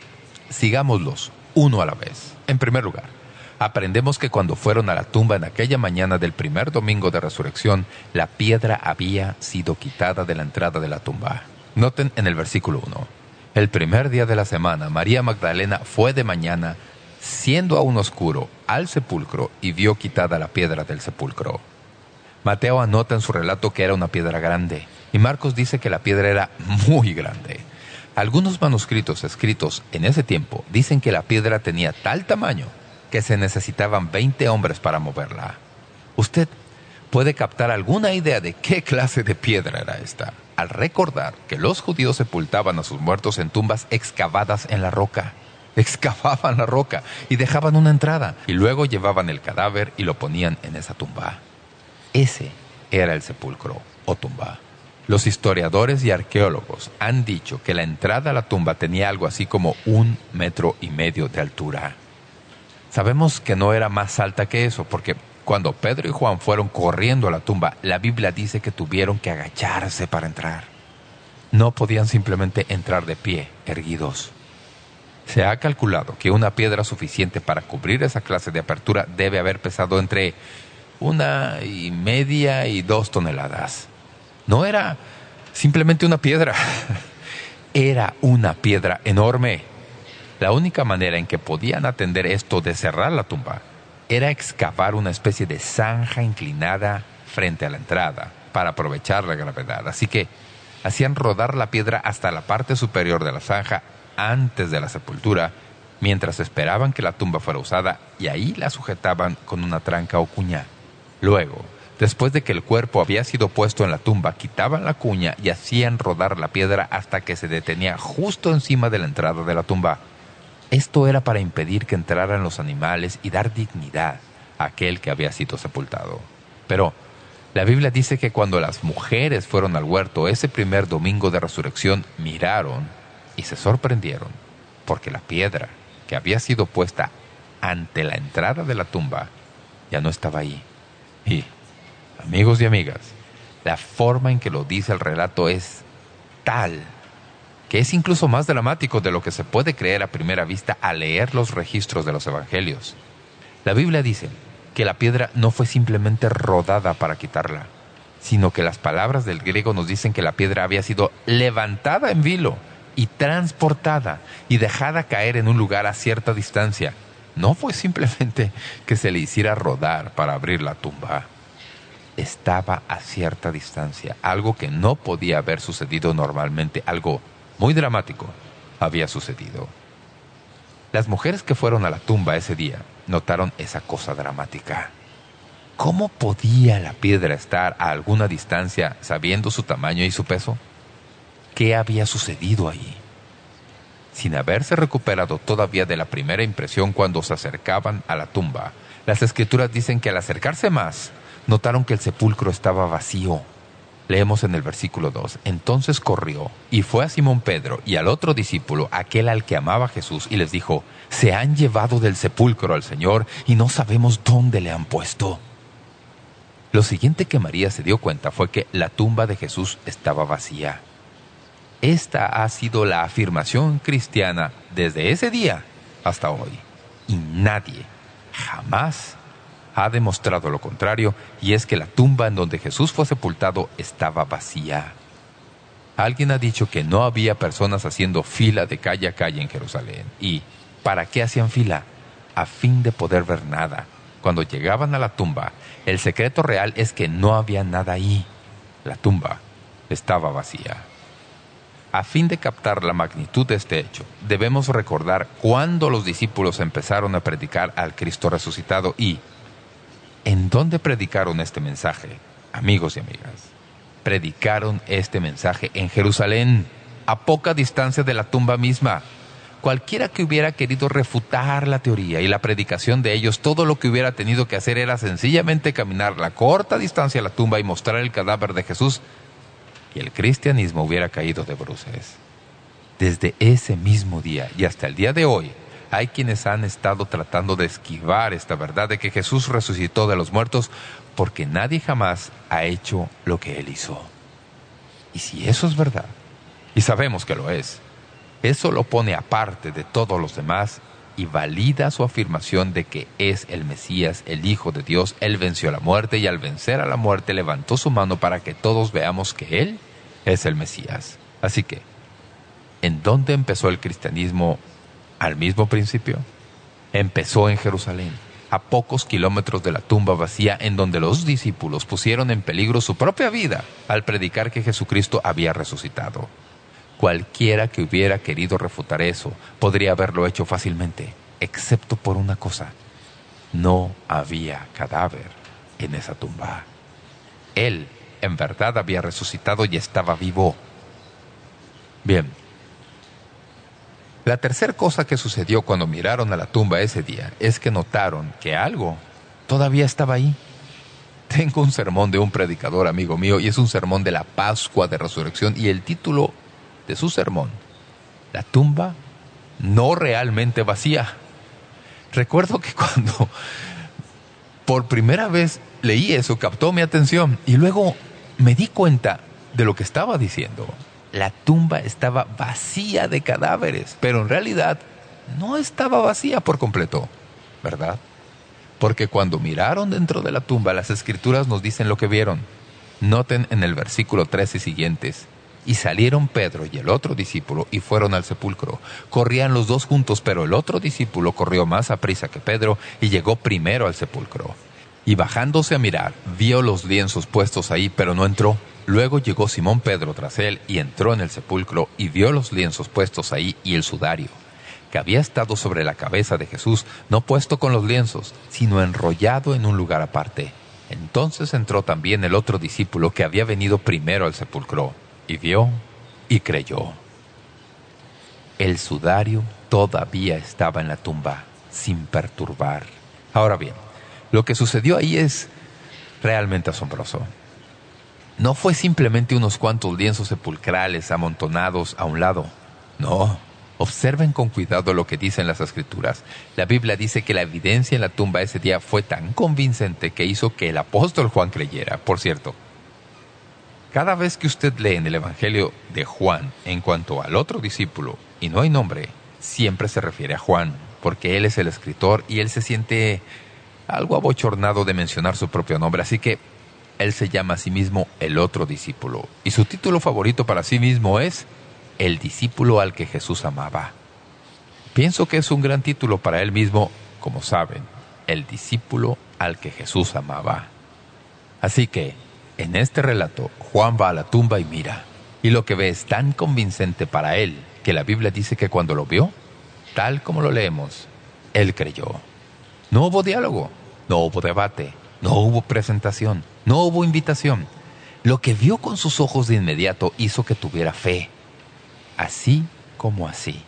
sigámoslos uno a la vez. En primer lugar, aprendemos que cuando fueron a la tumba en aquella mañana del primer domingo de resurrección, la piedra había sido quitada de la entrada de la tumba. Noten en el versículo uno. El primer día de la semana, María Magdalena fue de mañana, siendo aún oscuro, al sepulcro y vio quitada la piedra del sepulcro. Mateo anota en su relato que era una piedra grande, y Marcos dice que la piedra era muy grande. Algunos manuscritos escritos en ese tiempo dicen que la piedra tenía tal tamaño que se necesitaban veinte hombres para moverla. Usted puede captar alguna idea de qué clase de piedra era esta al recordar que los judíos sepultaban a sus muertos en tumbas excavadas en la roca. Excavaban la roca y dejaban una entrada, y luego llevaban el cadáver y lo ponían en esa tumba. Ese era el sepulcro o tumba. Los historiadores y arqueólogos han dicho que la entrada a la tumba tenía algo así como un metro y medio de altura. Sabemos que no era más alta que eso, porque cuando Pedro y Juan fueron corriendo a la tumba, la Biblia dice que tuvieron que agacharse para entrar. No podían simplemente entrar de pie, erguidos. Se ha calculado que una piedra suficiente para cubrir esa clase de apertura debe haber pesado entre una y media y dos toneladas. No era simplemente una piedra. Era una piedra enorme. La única manera en que podían atender esto de cerrar la tumba era excavar una especie de zanja inclinada frente a la entrada para aprovechar la gravedad. Así que hacían rodar la piedra hasta la parte superior de la zanja antes de la sepultura, mientras esperaban que la tumba fuera usada, y ahí la sujetaban con una tranca o cuña. Luego, después de que el cuerpo había sido puesto en la tumba, quitaban la cuña y hacían rodar la piedra hasta que se detenía justo encima de la entrada de la tumba. Esto era para impedir que entraran los animales y dar dignidad a aquel que había sido sepultado. Pero la Biblia dice que cuando las mujeres fueron al huerto ese primer domingo de resurrección, miraron y se sorprendieron, porque la piedra que había sido puesta ante la entrada de la tumba ya no estaba ahí. Y, amigos y amigas, la forma en que lo dice el relato es tal que es incluso más dramático de lo que se puede creer a primera vista al leer los registros de los evangelios. La Biblia dice que la piedra no fue simplemente rodada para quitarla, sino que las palabras del griego nos dicen que la piedra había sido levantada en vilo y transportada y dejada caer en un lugar a cierta distancia. No fue simplemente que se le hiciera rodar para abrir la tumba. Estaba a cierta distancia, algo que no podía haber sucedido normalmente, algo muy dramático había sucedido. Las mujeres que fueron a la tumba ese día notaron esa cosa dramática. ¿Cómo podía la piedra estar a alguna distancia sabiendo su tamaño y su peso? ¿Qué había sucedido ahí? Sin haberse recuperado todavía de la primera impresión cuando se acercaban a la tumba, las Escrituras dicen que al acercarse más, notaron que el sepulcro estaba vacío. Leemos en el versículo dos, «Entonces corrió, y fue a Simón Pedro y al otro discípulo, aquel al que amaba Jesús, y les dijo, «Se han llevado del sepulcro al Señor, y no sabemos dónde le han puesto». Lo siguiente que María se dio cuenta fue que la tumba de Jesús estaba vacía. Esta ha sido la afirmación cristiana desde ese día hasta hoy. Y nadie jamás ha demostrado lo contrario, y es que la tumba en donde Jesús fue sepultado estaba vacía. Alguien ha dicho que no había personas haciendo fila de calle a calle en Jerusalén. ¿Y para qué hacían fila? A fin de poder ver nada. Cuando llegaban a la tumba, el secreto real es que no había nada ahí. La tumba estaba vacía. A fin de captar la magnitud de este hecho, debemos recordar cuándo los discípulos empezaron a predicar al Cristo resucitado y en dónde predicaron este mensaje, amigos y amigas. Predicaron este mensaje en Jerusalén, a poca distancia de la tumba misma. Cualquiera que hubiera querido refutar la teoría y la predicación de ellos, todo lo que hubiera tenido que hacer era sencillamente caminar la corta distancia a la tumba y mostrar el cadáver de Jesús, y el cristianismo hubiera caído de bruces. Desde ese mismo día y hasta el día de hoy, hay quienes han estado tratando de esquivar esta verdad de que Jesús resucitó de los muertos, porque nadie jamás ha hecho lo que Él hizo. Y si eso es verdad, y sabemos que lo es, eso lo pone aparte de todos los demás y valida su afirmación de que es el Mesías, el Hijo de Dios. Él venció la muerte y al vencer a la muerte levantó su mano para que todos veamos que Él es el Mesías. Así que, ¿en dónde empezó el cristianismo al mismo principio? Empezó en Jerusalén, a pocos kilómetros de la tumba vacía en donde los discípulos pusieron en peligro su propia vida al predicar que Jesucristo había resucitado. Cualquiera que hubiera querido refutar eso podría haberlo hecho fácilmente, excepto por una cosa. No había cadáver en esa tumba. Él, en verdad, había resucitado y estaba vivo. Bien. La tercera cosa que sucedió cuando miraron a la tumba ese día es que notaron que algo todavía estaba ahí. Tengo un sermón de un predicador, amigo mío, y es un sermón de la Pascua de Resurrección, y el título de su sermón, La tumba no realmente vacía. Recuerdo que cuando por primera vez leí eso, captó mi atención y luego me di cuenta de lo que estaba diciendo. La tumba estaba vacía de cadáveres, pero en realidad no estaba vacía por completo, ¿verdad? Porque cuando miraron dentro de la tumba, las Escrituras nos dicen lo que vieron. Noten en el versículo trece y siguientes. Y salieron Pedro y el otro discípulo y fueron al sepulcro. Corrían los dos juntos, pero el otro discípulo corrió más a prisa que Pedro y llegó primero al sepulcro. Y bajándose a mirar, vio los lienzos puestos ahí, pero no entró. Luego llegó Simón Pedro tras él y entró en el sepulcro y vio los lienzos puestos ahí y el sudario, que había estado sobre la cabeza de Jesús, no puesto con los lienzos, sino enrollado en un lugar aparte. Entonces entró también el otro discípulo que había venido primero al sepulcro. Y vio y creyó. El sudario todavía estaba en la tumba, sin perturbar. Ahora bien, lo que sucedió ahí es realmente asombroso. No fue simplemente unos cuantos lienzos sepulcrales amontonados a un lado. No, observen con cuidado lo que dicen las Escrituras. La Biblia dice que la evidencia en la tumba ese día fue tan convincente que hizo que el apóstol Juan creyera. Por cierto, cada vez que usted lee en el Evangelio de Juan en cuanto al otro discípulo, y no hay nombre, siempre se refiere a Juan, porque él es el escritor y él se siente algo abochornado de mencionar su propio nombre. Así que él se llama a sí mismo el otro discípulo. Y su título favorito para sí mismo es El discípulo al que Jesús amaba. Pienso que es un gran título para él mismo, como saben, El discípulo al que Jesús amaba. Así que en este relato, Juan va a la tumba y mira. Y lo que ve es tan convincente para él que la Biblia dice que cuando lo vio, tal como lo leemos, él creyó. No hubo diálogo, no hubo debate, no hubo presentación, no hubo invitación. Lo que vio con sus ojos de inmediato hizo que tuviera fe. Así como así,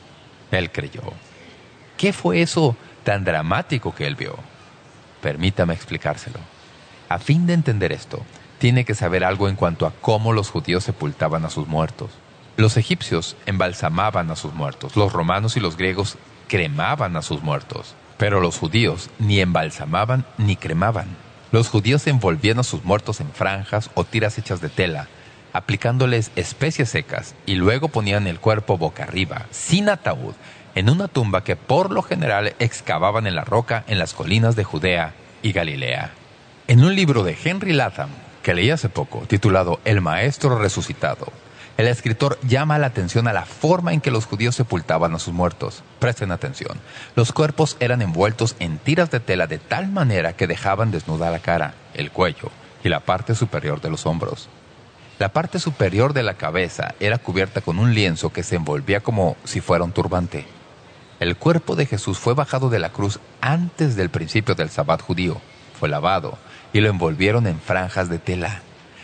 él creyó. ¿Qué fue eso tan dramático que él vio? Permítame explicárselo. A fin de entender esto, tiene que saber algo en cuanto a cómo los judíos sepultaban a sus muertos. Los egipcios embalsamaban a sus muertos. Los romanos y los griegos cremaban a sus muertos. Pero los judíos ni embalsamaban ni cremaban. Los judíos envolvían a sus muertos en franjas o tiras hechas de tela, aplicándoles especias secas y luego ponían el cuerpo boca arriba, sin ataúd, en una tumba que por lo general excavaban en la roca en las colinas de Judea y Galilea. En un libro de Henry Latham, que leí hace poco, titulado El Maestro Resucitado, el escritor llama la atención a la forma en que los judíos sepultaban a sus muertos. Presten atención. Los cuerpos eran envueltos en tiras de tela de tal manera que dejaban desnuda la cara, el cuello y la parte superior de los hombros. La parte superior de la cabeza era cubierta con un lienzo que se envolvía como si fuera un turbante. El cuerpo de Jesús fue bajado de la cruz antes del principio del Sabbat judío. Fue lavado y lo envolvieron en franjas de tela.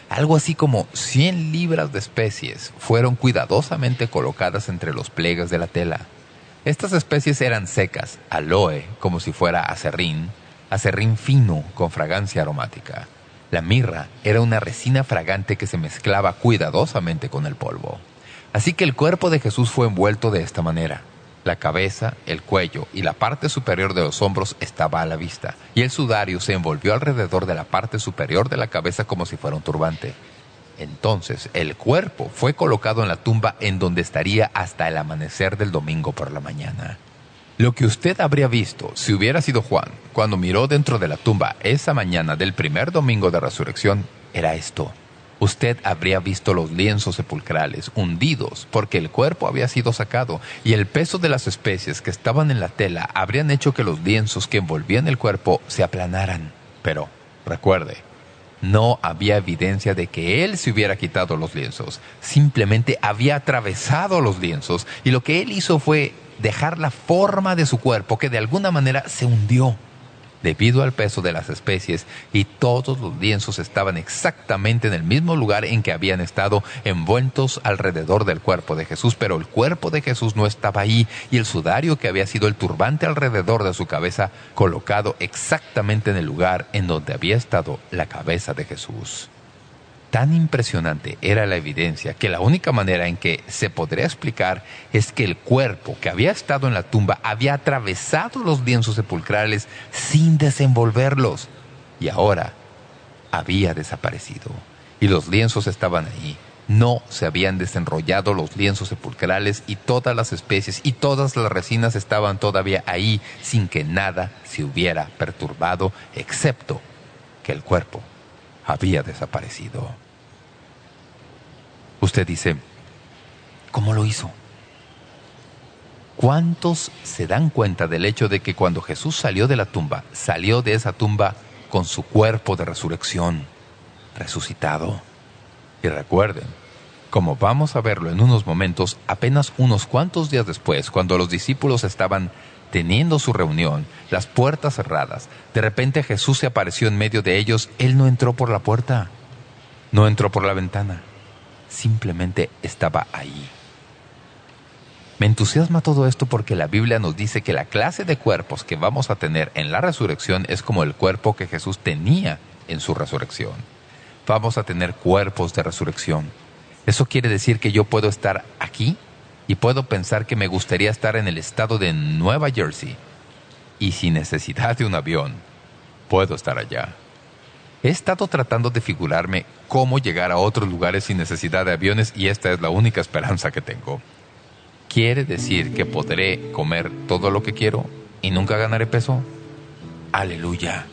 Algo así como cien libras de especies fueron cuidadosamente colocadas entre los pliegues de la tela. Estas especies eran secas, aloe, como si fuera aserrín, aserrín fino con fragancia aromática. La mirra era una resina fragante que se mezclaba cuidadosamente con el polvo. Así que el cuerpo de Jesús fue envuelto de esta manera. La cabeza, el cuello y la parte superior de los hombros estaba a la vista, y el sudario se envolvió alrededor de la parte superior de la cabeza como si fuera un turbante. Entonces, el cuerpo fue colocado en la tumba en donde estaría hasta el amanecer del domingo por la mañana. Lo que usted habría visto, si hubiera sido Juan, cuando miró dentro de la tumba esa mañana del primer domingo de resurrección, era esto. usted habría visto los lienzos sepulcrales hundidos porque el cuerpo había sido sacado y el peso de las especies que estaban en la tela habrían hecho que los lienzos que envolvían el cuerpo se aplanaran. Pero, recuerde, no había evidencia de que él se hubiera quitado los lienzos. Simplemente había atravesado los lienzos y lo que él hizo fue dejar la forma de su cuerpo que de alguna manera se hundió. Debido al peso de las especies y todos los lienzos estaban exactamente en el mismo lugar en que habían estado envueltos alrededor del cuerpo de Jesús, pero el cuerpo de Jesús no estaba ahí y el sudario que había sido el turbante alrededor de su cabeza colocado exactamente en el lugar en donde había estado la cabeza de Jesús. Tan impresionante era la evidencia que la única manera en que se podría explicar es que el cuerpo que había estado en la tumba había atravesado los lienzos sepulcrales sin desenvolverlos y ahora había desaparecido. Y los lienzos estaban ahí. No se habían desenrollado los lienzos sepulcrales y todas las especies y todas las resinas estaban todavía ahí sin que nada se hubiera perturbado excepto que el cuerpo había desaparecido. Usted dice, ¿cómo lo hizo? ¿Cuántos se dan cuenta del hecho de que cuando Jesús salió de la tumba, salió de esa tumba con su cuerpo de resurrección, resucitado? Y recuerden, como vamos a verlo en unos momentos, apenas unos cuantos días después, cuando los discípulos estaban teniendo su reunión, las puertas cerradas, de repente Jesús se apareció en medio de ellos. Él no entró por la puerta, no entró por la ventana, simplemente estaba ahí. Me entusiasma todo esto porque la Biblia nos dice que la clase de cuerpos que vamos a tener en la resurrección es como el cuerpo que Jesús tenía en su resurrección. Vamos a tener cuerpos de resurrección. Eso quiere decir que yo puedo estar aquí y puedo pensar que me gustaría estar en el estado de Nueva Jersey. Y sin necesidad de un avión, puedo estar allá. He estado tratando de figurarme cómo llegar a otros lugares sin necesidad de aviones y esta es la única esperanza que tengo. ¿Quiere decir que podré comer todo lo que quiero y nunca ganaré peso? ¡Aleluya!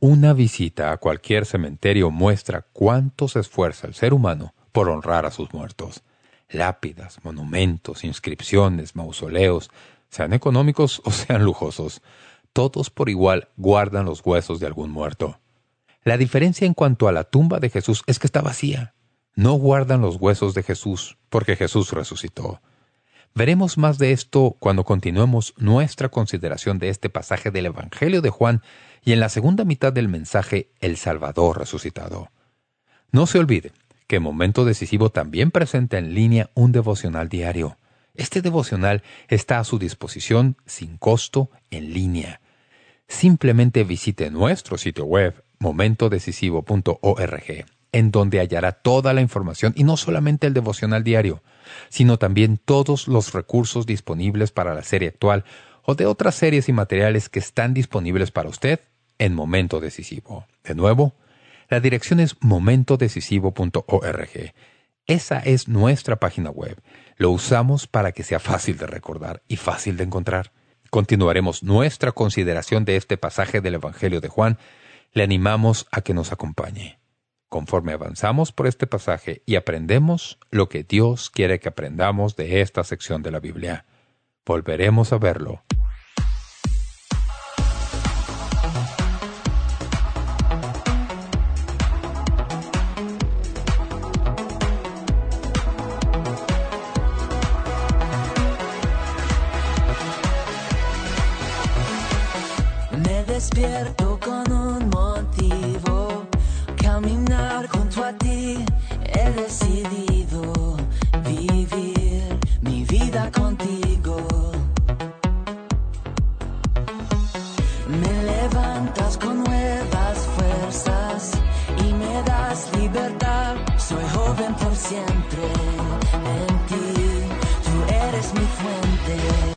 Una visita a cualquier cementerio muestra cuánto se esfuerza el ser humano por honrar a sus muertos. Lápidas, monumentos, inscripciones, mausoleos, sean económicos o sean lujosos, todos por igual guardan los huesos de algún muerto. La diferencia en cuanto a la tumba de Jesús es que está vacía. No guardan los huesos de Jesús porque Jesús resucitó. Veremos más de esto cuando continuemos nuestra consideración de este pasaje del Evangelio de Juan y en la segunda mitad del mensaje El Salvador Resucitado. No se olvide que Momento Decisivo también presenta en línea un devocional diario. Este devocional está a su disposición sin costo en línea. Simplemente visite nuestro sitio web momento decisivo punto org. en donde hallará toda la información y no solamente el devocional diario, sino también todos los recursos disponibles para la serie actual o de otras series y materiales que están disponibles para usted en Momento Decisivo. De nuevo, la dirección es momento decisivo punto org. Esa es nuestra página web. Lo usamos para que sea fácil de recordar y fácil de encontrar. Continuaremos nuestra consideración de este pasaje del Evangelio de Juan. Le animamos a que nos acompañe. Conforme avanzamos por este pasaje y aprendemos lo que Dios quiere que aprendamos de esta sección de la Biblia, volveremos a verlo. Me despierto con un motivo. Caminar junto a ti, he decidido vivir mi vida contigo. Me levantas con nuevas fuerzas y me das libertad. Soy joven por siempre, en ti, tú eres mi fuente.